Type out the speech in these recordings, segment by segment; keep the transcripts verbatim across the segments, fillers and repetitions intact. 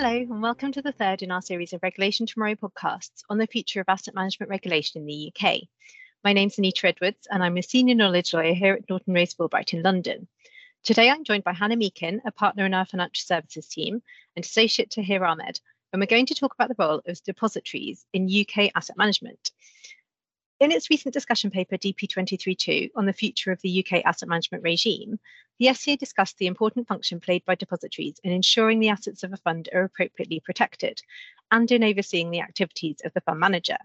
Hello and welcome to the third in our series of Regulation Tomorrow podcasts on the future of asset management regulation in the U K. My name's Anita Edwards and I'm a senior knowledge lawyer here at Norton Rose Fulbright in London. Today I'm joined by Hannah Meakin, a partner in our financial services team, and associate Taher Ahmed, and we're going to talk about the role of depositories in U K asset management. In its recent discussion paper D P twenty-three dash two on the future of the U K asset management regime, the F C A discussed the important function played by depositories in ensuring the assets of a fund are appropriately protected and in overseeing the activities of the fund manager.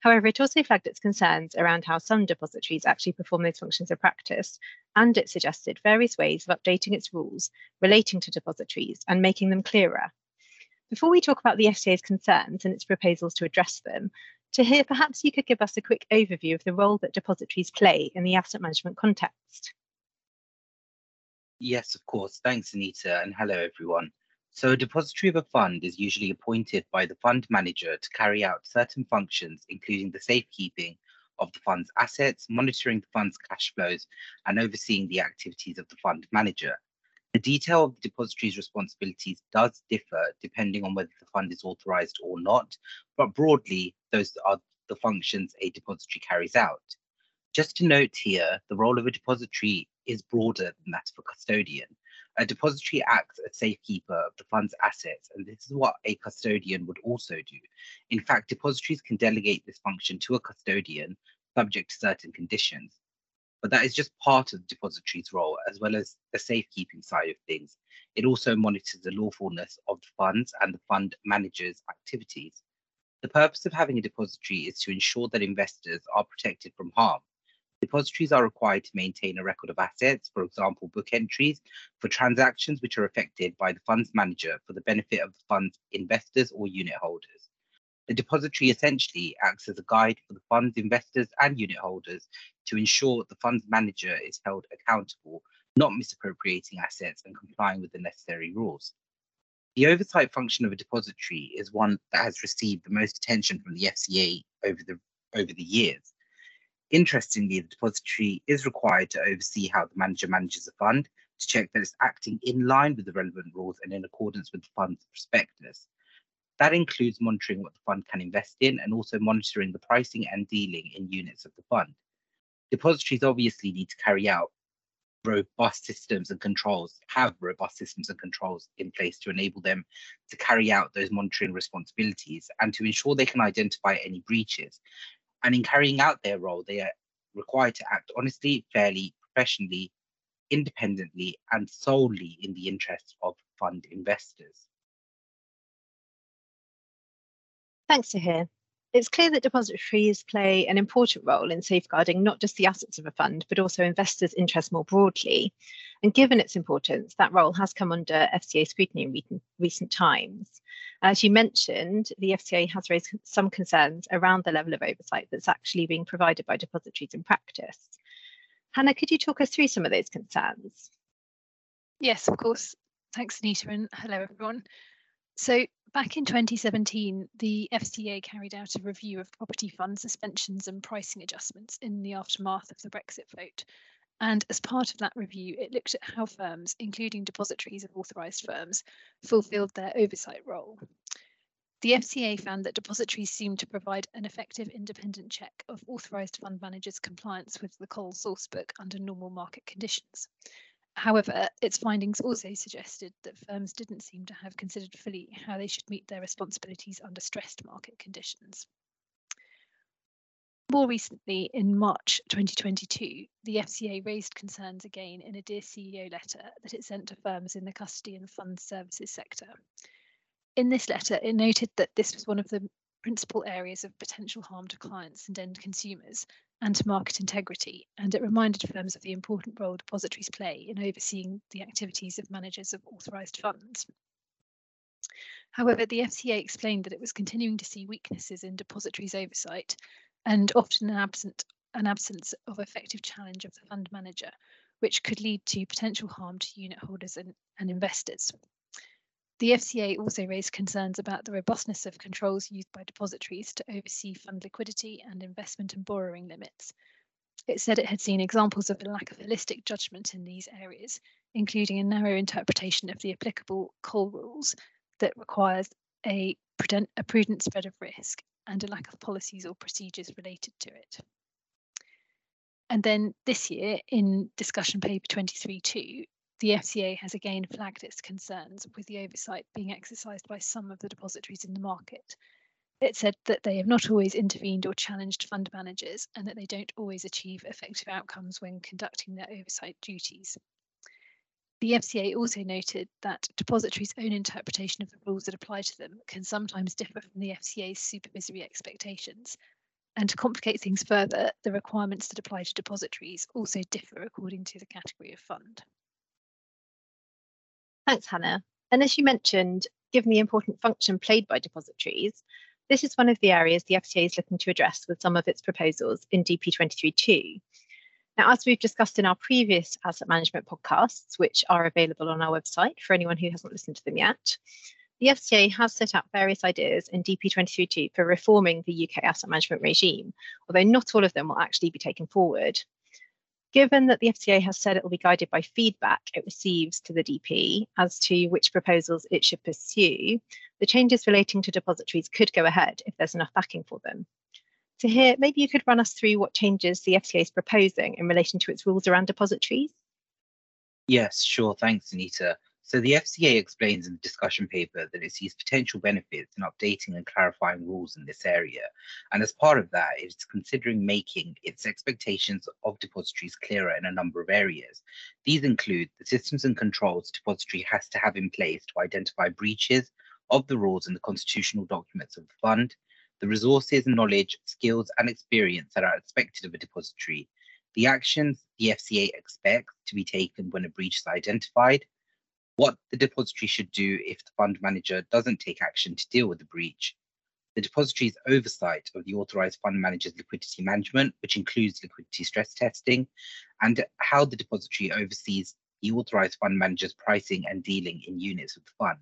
However, it also flagged its concerns around how some depositories actually perform those functions in practice, and it suggested various ways of updating its rules relating to depositories and making them clearer. Before we talk about the F C A's concerns and its proposals to address them, Taher, perhaps you could give us a quick overview of the role that depositories play in the asset management context. Yes, of course. Thanks, Anita, and hello, everyone. So a depository of a fund is usually appointed by the fund manager to carry out certain functions, including the safekeeping of the fund's assets, monitoring the fund's cash flows, and overseeing the activities of the fund manager. The detail of the depository's responsibilities does differ depending on whether the fund is authorised or not, but broadly, those are the functions a depository carries out. Just to note here, the role of a depository is broader than that of a custodian. A depository acts as safekeeper of the fund's assets, and this is what a custodian would also do. In fact, depositories can delegate this function to a custodian, subject to certain conditions. But that is just part of the depository's role, as well as the safekeeping side of things. It also monitors the lawfulness of the funds and the fund manager's activities. The purpose of having a depository is to ensure that investors are protected from harm. Depositories are required to maintain a record of assets, for example, book entries, for transactions which are affected by the fund's manager for the benefit of the fund's investors or unit holders. The depository essentially acts as a guide for the fund's investors and unit holders to ensure the fund's manager is held accountable, not misappropriating assets and complying with the necessary rules. The oversight function of a depository is one that has received the most attention from the F C A over the, over the years. Interestingly, the depository is required to oversee how the manager manages the fund, to check that it's acting in line with the relevant rules and in accordance with the fund's prospectus. That includes monitoring what the fund can invest in and also monitoring the pricing and dealing in units of the fund. Depositories obviously need to carry out robust systems and controls, have robust systems and controls in place to enable them to carry out those monitoring responsibilities and to ensure they can identify any breaches. And in carrying out their role, they are required to act honestly, fairly, professionally, independently, and solely in the interests of fund investors. Thanks, Taher. It's clear that depositories play an important role in safeguarding not just the assets of a fund, but also investors' interests more broadly. And given its importance, that role has come under F C A scrutiny in re recent times. As you mentioned, the F C A has raised some concerns around the level of oversight that's actually being provided by depositories in practice. Hannah, could you talk us through some of those concerns? Yes, of course. Thanks, Anita, and hello, everyone. So back in twenty seventeen, the F C A carried out a review of property fund suspensions and pricing adjustments in the aftermath of the Brexit vote. And as part of that review, it looked at how firms, including depositories of authorised firms, fulfilled their oversight role. The F C A found that depositories seemed to provide an effective independent check of authorised fund managers' compliance with the COL sourcebook under normal market conditions. However, its findings also suggested that firms didn't seem to have considered fully how they should meet their responsibilities under stressed market conditions. More recently, in March twenty twenty-two, the F C A raised concerns again in a Dear C E O letter that it sent to firms in the custody and fund services sector. In this letter, it noted that this was one of the principal areas of potential harm to clients and end consumers, and to market integrity, and it reminded firms of the important role depositories play in overseeing the activities of managers of authorised funds. However, the F C A explained that it was continuing to see weaknesses in depositories' oversight, and often an, absent, an absence of effective challenge of the fund manager, which could lead to potential harm to unit holders and, and investors. The F C A also raised concerns about the robustness of controls used by depositories to oversee fund liquidity and investment and borrowing limits. It said it had seen examples of a lack of holistic judgment in these areas, including a narrow interpretation of the applicable COL rules that requires a prudent, a prudent spread of risk and a lack of policies or procedures related to it. And then this year, in discussion paper twenty-three two, the F C A has again flagged its concerns with the oversight being exercised by some of the depositories in the market. It said that they have not always intervened or challenged fund managers and that they don't always achieve effective outcomes when conducting their oversight duties. The F C A also noted that depositories' own interpretation of the rules that apply to them can sometimes differ from the F C A's supervisory expectations. And to complicate things further, the requirements that apply to depositories also differ according to the category of fund. Thanks, Hannah. And as you mentioned, given the important function played by depositories, this is one of the areas the F C A is looking to address with some of its proposals in D P twenty-three two. Now, as we've discussed in our previous asset management podcasts, which are available on our website for anyone who hasn't listened to them yet, the F C A has set out various ideas in D P twenty-three two for reforming the U K asset management regime, although not all of them will actually be taken forward. Given that the F C A has said it will be guided by feedback it receives to the D P as to which proposals it should pursue, the changes relating to depositories could go ahead if there's enough backing for them. So here, maybe you could run us through what changes the F C A is proposing in relation to its rules around depositories? Yes, sure. Thanks, Anita. So the F C A explains in the discussion paper that it sees potential benefits in updating and clarifying rules in this area. And as part of that, it's considering making its expectations of depositories clearer in a number of areas. These include the systems and controls the depository has to have in place to identify breaches of the rules in the constitutional documents of the fund, the resources, knowledge, skills and experience that are expected of a depository, the actions the F C A expects to be taken when a breach is identified, what the depository should do if the fund manager doesn't take action to deal with the breach, the depository's oversight of the authorised fund manager's liquidity management, which includes liquidity stress testing, and how the depository oversees the authorised fund manager's pricing and dealing in units of the fund.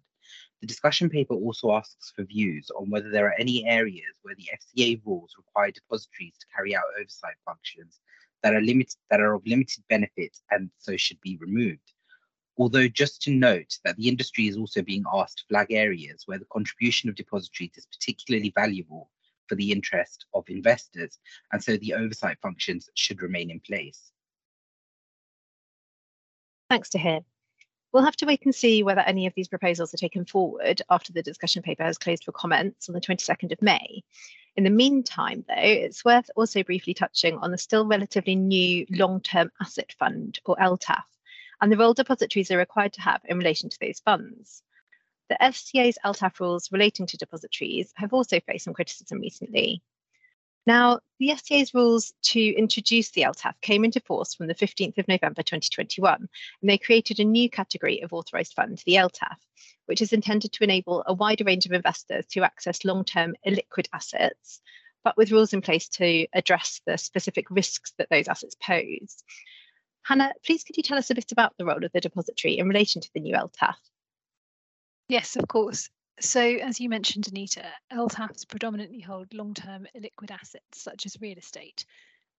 The discussion paper also asks for views on whether there are any areas where the F C A rules require depositories to carry out oversight functions that are limited, that are of limited benefit and so should be removed. Although just to note that the industry is also being asked to flag areas where the contribution of depositories is particularly valuable for the interest of investors, and so the oversight functions should remain in place. Thanks, Taher. We'll have to wait and see whether any of these proposals are taken forward after the discussion paper has closed for comments on the twenty-second of May. In the meantime, though, it's worth also briefly touching on the still relatively new long-term asset fund, or L T A F, and the role depositories are required to have in relation to those funds. The F C A's L T A F rules relating to depositories have also faced some criticism recently. Now, the F C A's rules to introduce the L T A F came into force from the fifteenth of November twenty twenty-one, and they created a new category of authorised fund, the L T A F, which is intended to enable a wider range of investors to access long-term illiquid assets, but with rules in place to address the specific risks that those assets pose. Hannah, please could you tell us a bit about the role of the depository in relation to the new L T A F? Yes, of course. So, as you mentioned, Anita, L T A Fs predominantly hold long-term illiquid assets such as real estate.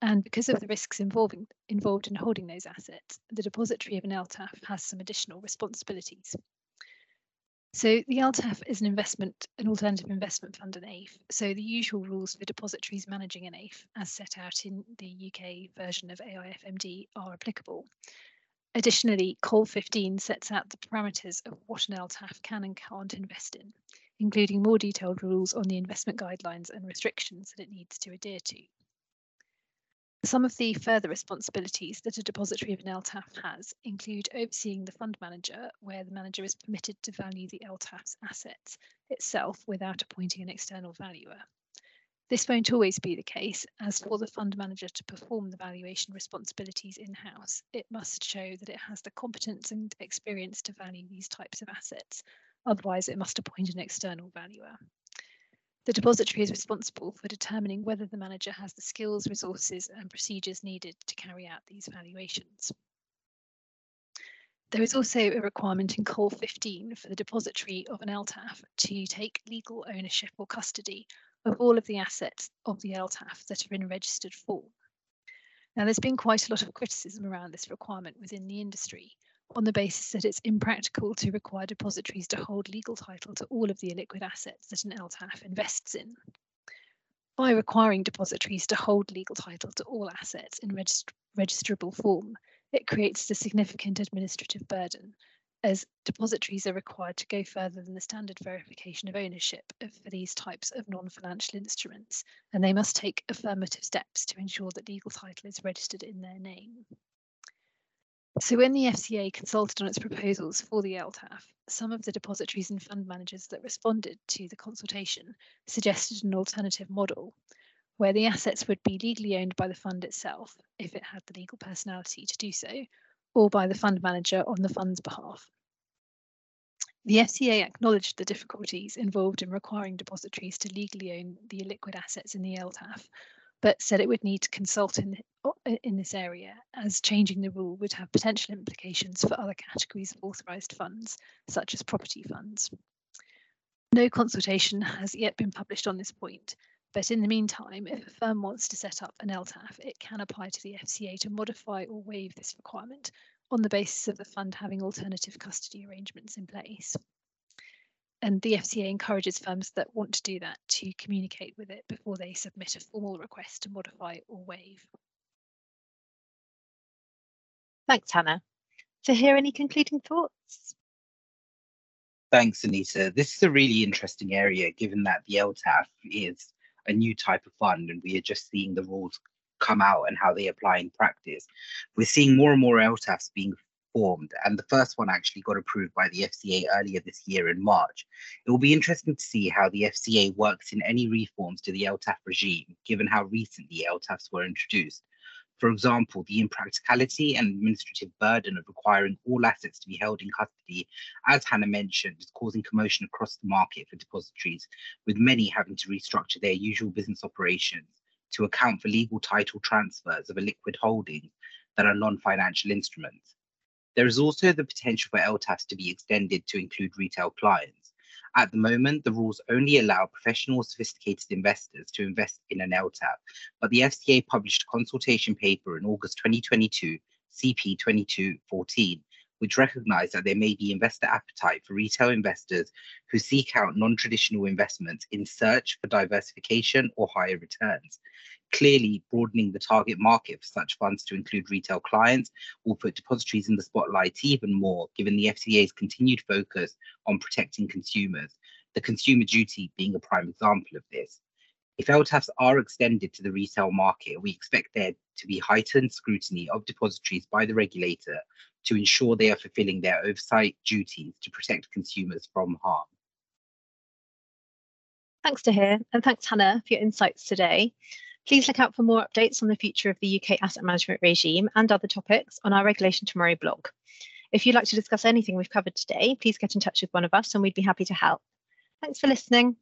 And because of the risks involving, involved in holding those assets, the depository of an L T A F has some additional responsibilities. So the L T A F is an investment, an alternative investment fund, an A I F. So the usual rules for depositories managing an A I F, as set out in the U K version of A I F M D, are applicable. Additionally, COL fifteen sets out the parameters of what an L T A F can and can't invest in, including more detailed rules on the investment guidelines and restrictions that it needs to adhere to. Some of the further responsibilities that a depository of an L T A F has include overseeing the fund manager, where the manager is permitted to value the L T A F's assets itself without appointing an external valuer. This won't always be the case, as for the fund manager to perform the valuation responsibilities in-house, it must show that it has the competence and experience to value these types of assets, otherwise it must appoint an external valuer. The depository is responsible for determining whether the manager has the skills, resources and procedures needed to carry out these valuations. There is also a requirement in COL fifteen for the depository of an L T A F to take legal ownership or custody of all of the assets of the L T A F that are in registered form. Now, there's been quite a lot of criticism around this requirement within the industry, on the basis that it's impractical to require depositories to hold legal title to all of the illiquid assets that an L T A F invests in. By requiring depositories to hold legal title to all assets in regist- registrable form, it creates a significant administrative burden, as depositories are required to go further than the standard verification of ownership for these types of non-financial instruments, and they must take affirmative steps to ensure that legal title is registered in their name. So when the F C A consulted on its proposals for the L T A F, some of the depositories and fund managers that responded to the consultation suggested an alternative model, where the assets would be legally owned by the fund itself, if it had the legal personality to do so, or by the fund manager on the fund's behalf. The F C A acknowledged the difficulties involved in requiring depositories to legally own the illiquid assets in the L T A F, but said it would need to consult in, in this area, as changing the rule would have potential implications for other categories of authorised funds, such as property funds. No consultation has yet been published on this point, but in the meantime, if a firm wants to set up an L T A F, it can apply to the F C A to modify or waive this requirement on the basis of the fund having alternative custody arrangements in place. And the F C A encourages firms that want to do that to communicate with it before they submit a formal request to modify or waive. Thanks, Hannah. Taher, any concluding thoughts? Thanks, Anita. This is a really interesting area, given that the L T A F is a new type of fund, and we are just seeing the rules come out and how they apply in practice. We're seeing more and more L T A Fs being formed, and the first one actually got approved by the F C A earlier this year in March. It will be interesting to see how the F C A works in any reforms to the L T A F regime, given how recently L T A Fs were introduced. For example, the impracticality and administrative burden of requiring all assets to be held in custody, as Hannah mentioned, is causing commotion across the market for depositories, with many having to restructure their usual business operations to account for legal title transfers of illiquid holdings that are non-financial instruments. There is also the potential for L T A Fs to be extended to include retail clients. At the moment, the rules only allow professional, sophisticated investors to invest in an L T A F, but the F C A published a consultation paper in August twenty twenty-two, C P twenty-two fourteen, which recognised that there may be investor appetite for retail investors who seek out non-traditional investments in search for diversification or higher returns. Clearly, broadening the target market for such funds to include retail clients will put depositories in the spotlight even more, given the F C A's continued focus on protecting consumers, the Consumer Duty being a prime example of this. If L T A Fs are extended to the retail market, we expect there to be heightened scrutiny of depositories by the regulator to ensure they are fulfilling their oversight duties to protect consumers from harm. Thanks, Taher, and thanks, Hannah, for your insights today. Please look out for more updates on the future of the U K asset management regime and other topics on our Regulation Tomorrow blog. If you'd like to discuss anything we've covered today, please get in touch with one of us and we'd be happy to help. Thanks for listening.